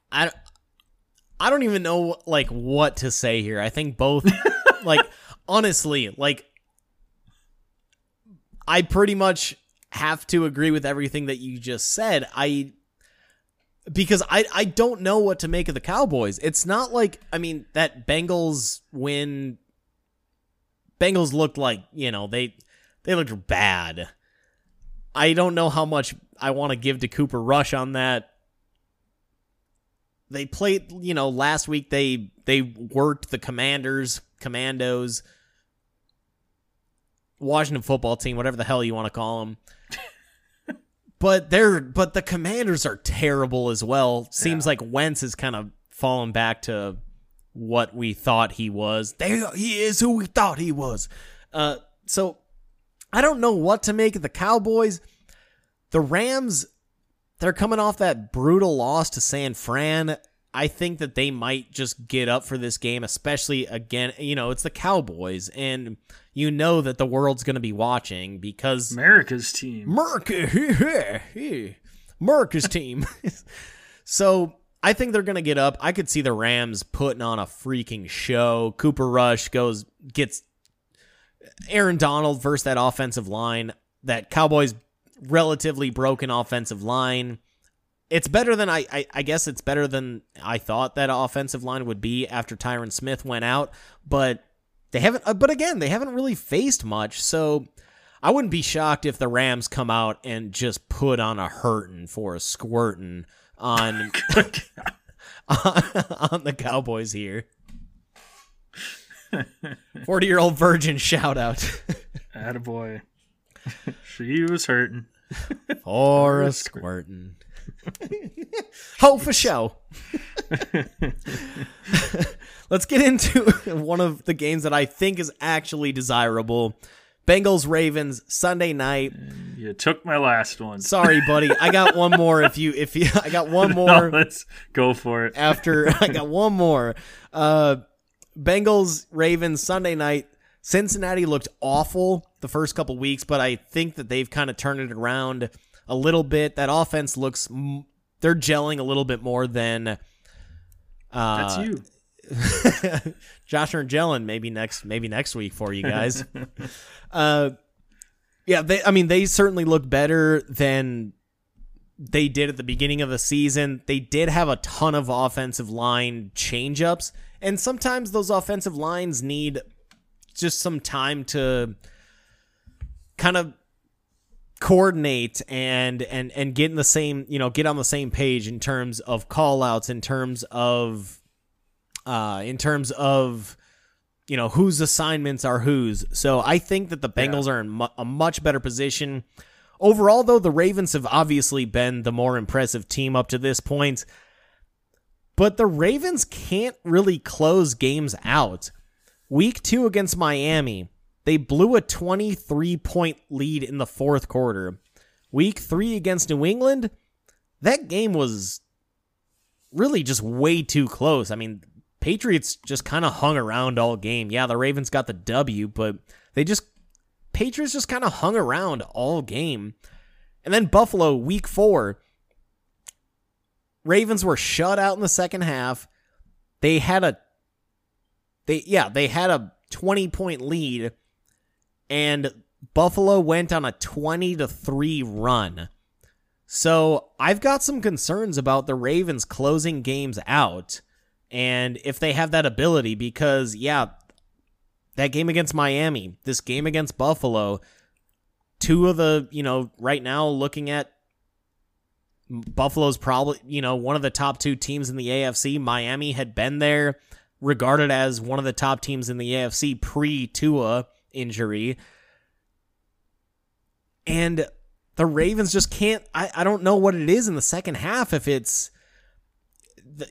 I don't even know like what to say here. I think both like honestly, like I pretty much have to agree with everything that you just said. Because I don't know what to make of the Cowboys. It's not like, I mean, that Bengals win, Bengals looked like, they looked bad. I don't know how much I want to give to Cooper Rush on that. They played, last week they worked the Commandos, Washington football team, whatever the hell you want to call them. But the Commanders are terrible as well. Seems like Wentz is kind of fallen back to what we thought he was. He is who we thought he was. So I don't know what to make of the Cowboys. The Rams, they're coming off that brutal loss to San Fran. I think that they might just get up for this game, especially, again, you know, it's the Cowboys, and you know that the world's going to be watching because... America's team. America's team. So I think they're going to get up. I could see the Rams putting on a freaking show. Cooper Rush gets Aaron Donald versus that offensive line, that Cowboys relatively broken offensive line. It's better than I guess it's better than I thought that offensive line would be after Tyron Smith went out, but they haven't really faced much, so I wouldn't be shocked if the Rams come out and just put on a hurtin' for a squirtin' on on the Cowboys here. 40-year-old virgin shout out. Attaboy. She was hurtin'. Or a squirtin'. Ho for show. Let's get into one of the games that I think is actually desirable. Bengals-Ravens, Sunday night. You took my last one. Sorry, buddy. I got one more. I got one more. No, let's go for it. After I got one more. Bengals-Ravens, Sunday night. Cincinnati looked awful the first couple weeks, but I think that they've kind of turned it around a little bit. That offense looks, they're gelling a little bit more than. That's you. Josh and Jalen, maybe next week for you guys. They certainly look better than they did at the beginning of the season. They did have a ton of offensive line change-ups, and sometimes those offensive lines need just some time to kind of coordinate and get in the same, you know, get on the same page in terms of call-outs, in terms of, you know, whose assignments are whose. So I think that the Bengals are in a much better position. Overall, though, the Ravens have obviously been the more impressive team up to this point. But the Ravens can't really close games out. Week 2 against Miami, they blew a 23-point lead in the fourth quarter. Week 3 against New England, that game was really just way too close. I mean, Patriots just kind of hung around all game. Yeah, the Ravens got the W, but Patriots just kind of hung around all game. And then Buffalo, week 4, Ravens were shut out in the second half. They had a 20-point lead, and Buffalo went on a 20-3 run. So I've got some concerns about the Ravens closing games out. And if they have that ability, because, yeah, that game against Miami, this game against Buffalo, two of the, you know, right now looking at Buffalo's probably, you know, one of the top two teams in the AFC. Miami had been there, regarded as one of the top teams in the AFC pre-Tua injury. And the Ravens just can't, I don't know what it is in the second half, if it's,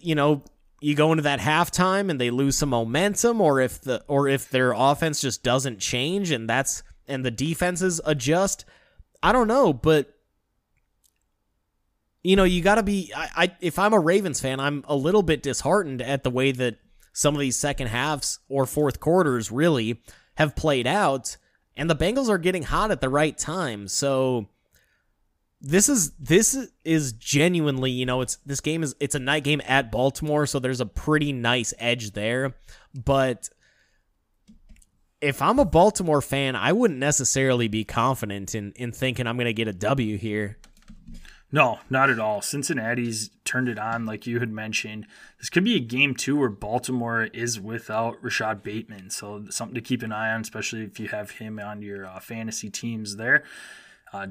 you know, you go into that halftime and they lose some momentum, or if their offense just doesn't change and the defenses adjust. I don't know, but you know, you got to be, if I'm a Ravens fan, I'm a little bit disheartened at the way that some of these second halves or fourth quarters really have played out, and the Bengals are getting hot at the right time. So This is genuinely, you know, it's a night game at Baltimore, so there's a pretty nice edge there. But if I'm a Baltimore fan, I wouldn't necessarily be confident in thinking I'm going to get a W here. No, not at all. Cincinnati's turned it on, like you had mentioned. This could be a game, too, where Baltimore is without Rashad Bateman, so something to keep an eye on, especially if you have him on your fantasy teams there.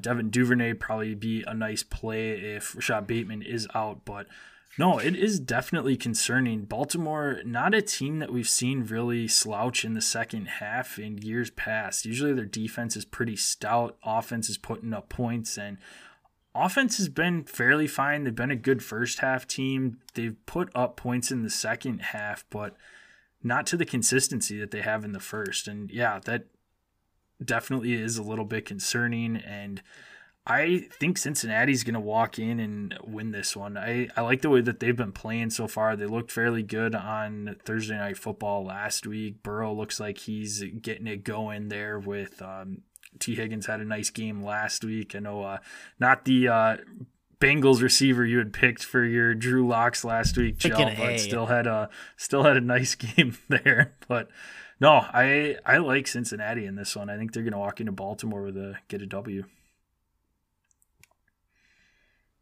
Devin Duvernay probably be a nice play if Rashad Bateman is out, but no, it is definitely concerning. Baltimore, not a team that we've seen really slouch in the second half in years past. Usually their defense is pretty stout, offense is putting up points, and offense has been fairly fine. They've been a good first half team. They've put up points in the second half, but not to the consistency that they have in the first. And yeah, that definitely is a little bit concerning, and I think Cincinnati's going to walk in and win this one. I like the way that they've been playing so far. They looked fairly good on Thursday Night Football last week. Burrow looks like he's getting it going there with T. Higgins had a nice game last week. I know not the Bengals receiver you had picked for your Drew Locks last week, Joe, but still had a nice game there. But no, I like Cincinnati in this one. I think they're going to walk into Baltimore with get a W.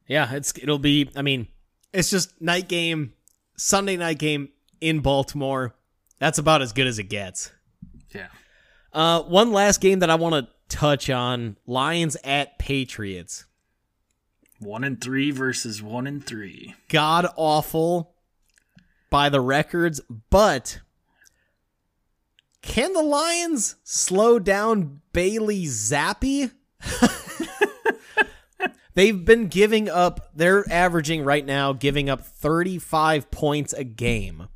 Yeah, it'll be, I mean, it's just night game, Sunday night game in Baltimore. That's about as good as it gets. Yeah. One last game that I want to touch on, Lions at Patriots. 1-3 versus 1-3. God awful by the records, but can the Lions slow down Bailey Zappe? They've been giving up, they're averaging right now, giving up 35 points a game.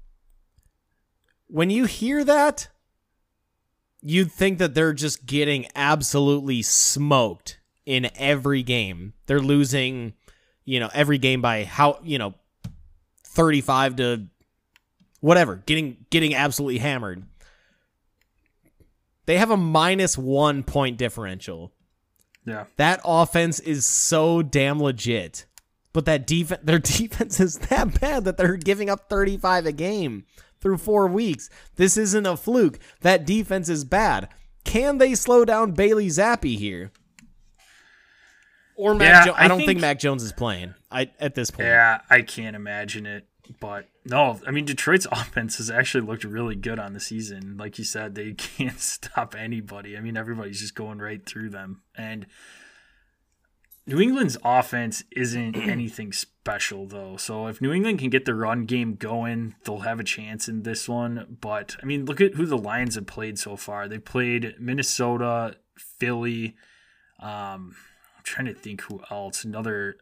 When you hear that, you'd think that they're just getting absolutely smoked in every game. They're losing, every game by 35 to whatever, getting absolutely hammered. They have a -1 point differential. Yeah. That offense is so damn legit. But that their defense is that bad that they're giving up 35 a game through 4 weeks. This isn't a fluke. That defense is bad. Can they slow down Bailey Zappe here? Or Mac Jones? I don't think Mac Jones is playing at this point. Yeah, I can't imagine it. But no, I mean, Detroit's offense has actually looked really good on the season. Like you said, they can't stop anybody. I mean, everybody's just going right through them. And New England's offense isn't anything special, though. So if New England can get the run game going, they'll have a chance in this one. But, I mean, look at who the Lions have played so far. They played Minnesota, Philly. I'm trying to think who else. Another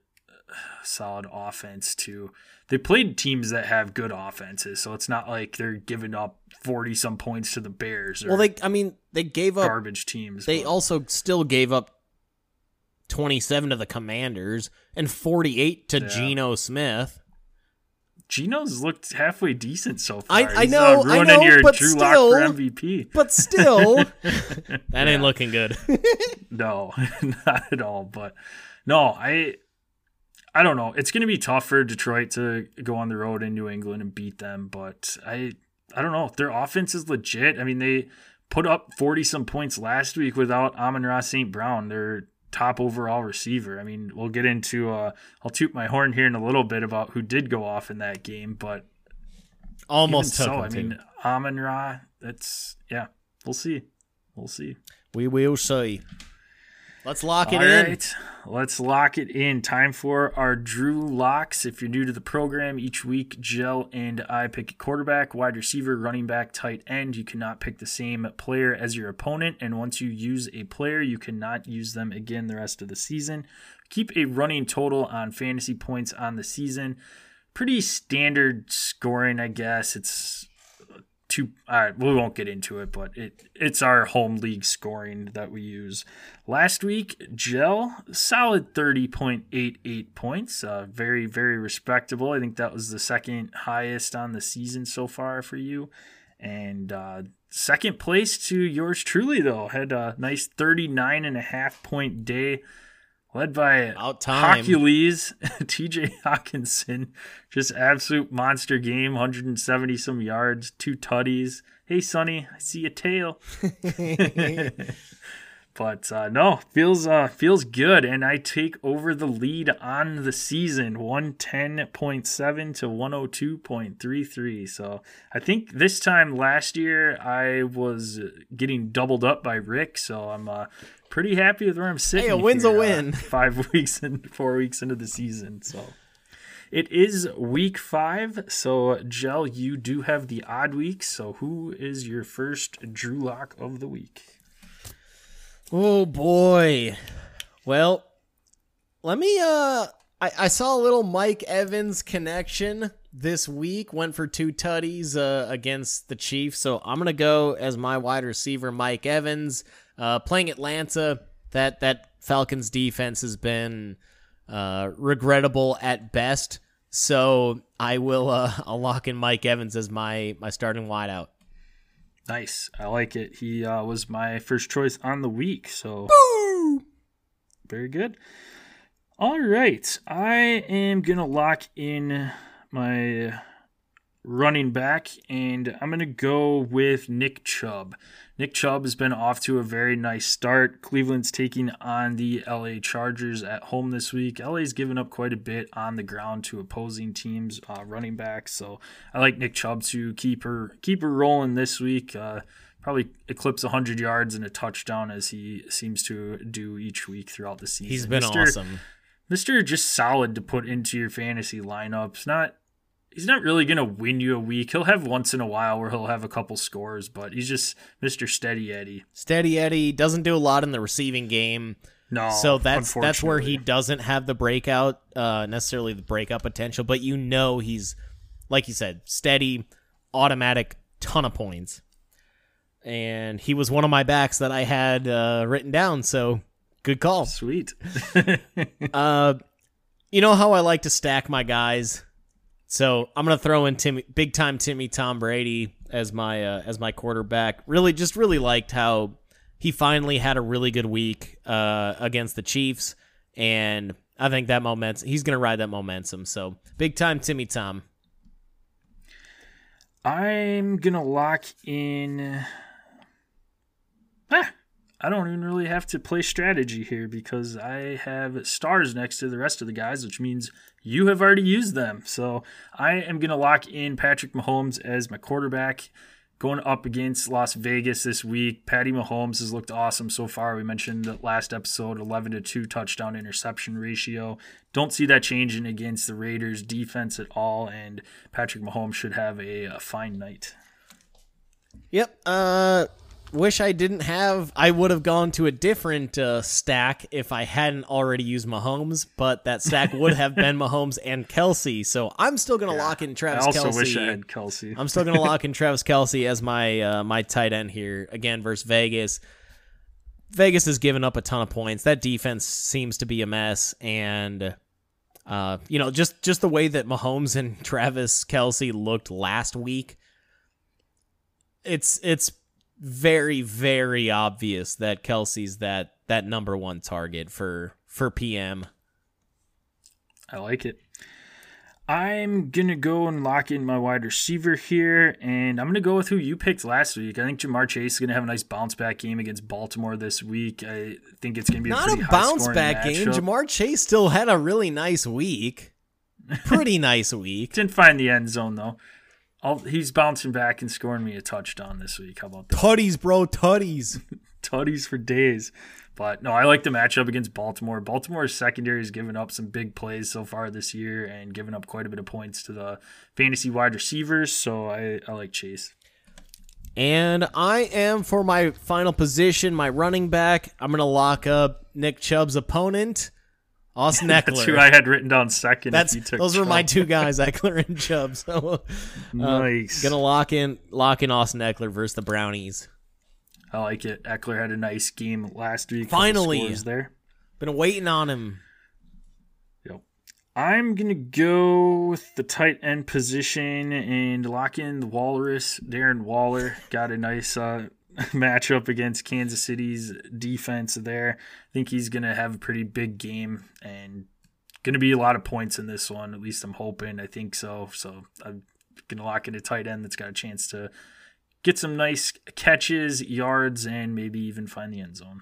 solid offense too. They played teams that have good offenses, so it's not like they're giving up 40 some points to the Bears. Well, they gave up garbage teams. They also still gave up 27 to the Commanders and 48 to Geno Smith. Geno's looked halfway decent so far. I know, your but Drew still, Lock for MVP. But still, that ain't looking good. No, not at all. But no, I don't know. It's going to be tough for Detroit to go on the road in New England and beat them, but I don't know. Their offense is legit. I mean, they put up 40-some points last week without Amon-Ra St. Brown, their top overall receiver. I mean, we'll get into I'll toot my horn here in a little bit about who did go off in that game, but almost so. I mean, Amon-Ra, that's – yeah, we'll see. We'll see. We will see. Let's lock it in. All right, let's lock it in. Time for our Drew Locks. If you're new to the program, each week, Jill and I pick a quarterback, wide receiver, running back, tight end. You cannot pick the same player as your opponent, and once you use a player, you cannot use them again the rest of the season. Keep a running total on fantasy points on the season. Pretty standard scoring, I guess. It's all right, we won't get into it, but it's our home league scoring that we use. Last week, Gel, solid 30.88 points. Very, very respectable. I think that was the second highest on the season so far for you. And second place to yours truly, though. Had a nice 39.5 point day. Led by Hercules, TJ Hawkinson, just absolute monster game, 170 some yards, 2 tutties. Hey, Sonny, I see a tail. But no, feels good, and I take over the lead on the season, 110.7 to 102.33. So I think this time last year I was getting doubled up by Rick, so I'm pretty happy with where I'm sitting. Hey, a win's a win. 4 weeks into the season, so it is week 5. So Jel, you do have the odd week. So who is your first Drew Lock of the week? Oh boy. Well, let me I saw a little Mike Evans connection this week, went for 2 tutties against the Chiefs, so I'm going to go as my wide receiver Mike Evans. Playing Atlanta, that Falcons defense has been regrettable at best. So I will I'll lock in Mike Evans as my starting wideout. Nice. I like it. He was my first choice on the week. So Boo! Very good. All right. I am going to lock in my running back, and I'm going to go with Nick Chubb. Nick Chubb has been off to a very nice start. Cleveland's taking on the LA Chargers at home this week. LA's given up quite a bit on the ground to opposing teams' running backs, so I like Nick Chubb to keep her rolling this week. Probably eclipse 100 yards and a touchdown as he seems to do each week throughout the season. He's been awesome. Mr. Just solid to put into your fantasy lineups. He's not really going to win you a week. He'll have once in a while where he'll have a couple scores, but he's just Mr. Steady Eddie. Steady Eddie doesn't do a lot in the receiving game. No, so that's where he doesn't have the breakout, necessarily the breakout potential, but he's, like you said, steady, automatic, ton of points. And he was one of my backs that I had written down, so good call. Sweet. You know how I like to stack my guys? So I'm gonna throw in Tom Brady as my quarterback. Really liked how he finally had a really good week against the Chiefs, and I think that momentum. He's gonna ride that momentum. So big time Timmy Tom. I'm gonna lock in. I don't even really have to play strategy here because I have stars next to the rest of the guys, which means you have already used them. So I am going to lock in Patrick Mahomes as my quarterback going up against Las Vegas this week. Patty Mahomes has looked awesome so far. We mentioned that last episode, 11-2 touchdown interception ratio. Don't see that changing against the Raiders defense at all, and Patrick Mahomes should have a fine night. Yep. Wish I didn't have. I would have gone to a different stack if I hadn't already used Mahomes, but that stack would have been Mahomes and Kelce. So I'm still going to lock in Travis Kelce. I also wish I had Kelce. I'm still going to lock in Travis Kelce as my tight end here again versus Vegas. Vegas has given up a ton of points. That defense seems to be a mess, and just the way that Mahomes and Travis Kelce looked last week, it's very, very obvious that Kelce's that number one target for PM. I like it. I'm going to go and lock in my wide receiver here, and I'm going to go with who you picked last week. I think Jamar Chase is going to have a nice bounce-back game against Baltimore this week. I think it's going to be not a bounce-back game. Jamar Chase still had a really nice week. Pretty nice week. Didn't find the end zone, though. He's bouncing back and scoring me a touchdown this week. How about that? Tutties, bro, tutties. Tutties for days. But, no, I like the matchup against Baltimore. Baltimore's secondary has given up some big plays so far this year and given up quite a bit of points to the fantasy wide receivers, so I like Chase. And I am, for my final position, my running back, I'm going to lock up Nick Chubb's opponent, Austin Ekeler. That's who I had written down second. Those were my two guys, Ekeler and Chubb. So, nice. Gonna lock in Austin Ekeler versus the Brownies. I like it. Ekeler had a nice game last week. Finally, was there. Been waiting on him. Yep. I'm gonna go with the tight end position and lock in the Walrus. Darren Waller got a nice matchup against Kansas City's defense there. I think he's going to have a pretty big game and going to be a lot of points in this one. At least I'm hoping. I think so. So I'm going to lock in a tight end that's got a chance to get some nice catches, yards, and maybe even find the end zone.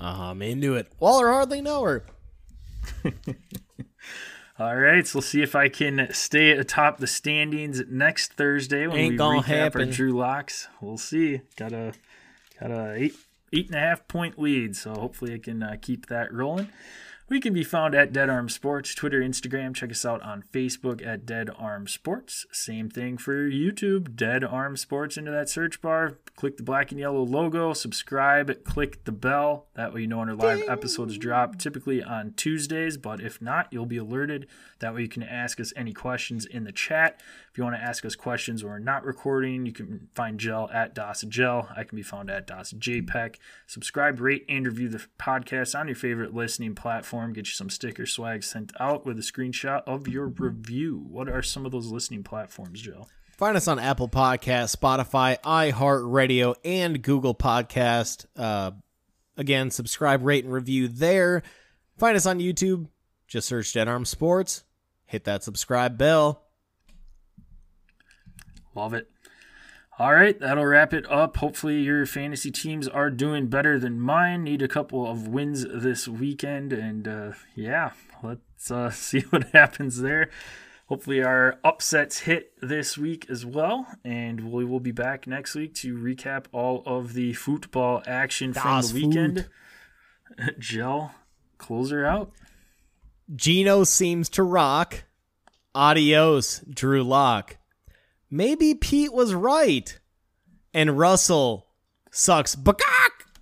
I'm into it. Waller hardly know her. All right, so we'll see if I can stay atop the standings next Thursday when we recap our Drew Locks. We'll see. Got a 8.5 point lead, so hopefully I can keep that rolling. We can be found at Dead Arm Sports, Twitter, Instagram. Check us out on Facebook at Dead Arm Sports. Same thing for YouTube, Dead Arm Sports into that search bar. Click the black and yellow logo, subscribe, click the bell. That way you know when our live episodes drop, typically on Tuesdays. But if not, you'll be alerted. That way you can ask us any questions in the chat. If you want to ask us questions when we're not recording, you can find Gel at DosGel. I can be found at DosJPEG. Subscribe, rate, and review the podcast on your favorite listening platform. Get you some sticker swag sent out with a screenshot of your review. What are some of those listening platforms, Joe? Find us on Apple Podcasts, Spotify, iHeartRadio, and Google Podcast. Again, subscribe, rate, and review there. Find us on YouTube. Just search Dead Arm Sports. Hit that subscribe bell. Love it. All right, that'll wrap it up. Hopefully your fantasy teams are doing better than mine. Need a couple of wins this weekend. And, yeah, let's see what happens there. Hopefully our upsets hit this week as well. And we will be back next week to recap all of the football action from the weekend. Gel, close her out. Geno seems to rock. Adios, Drew Lock. Maybe Pete was right. And Russell sucks. Bakak!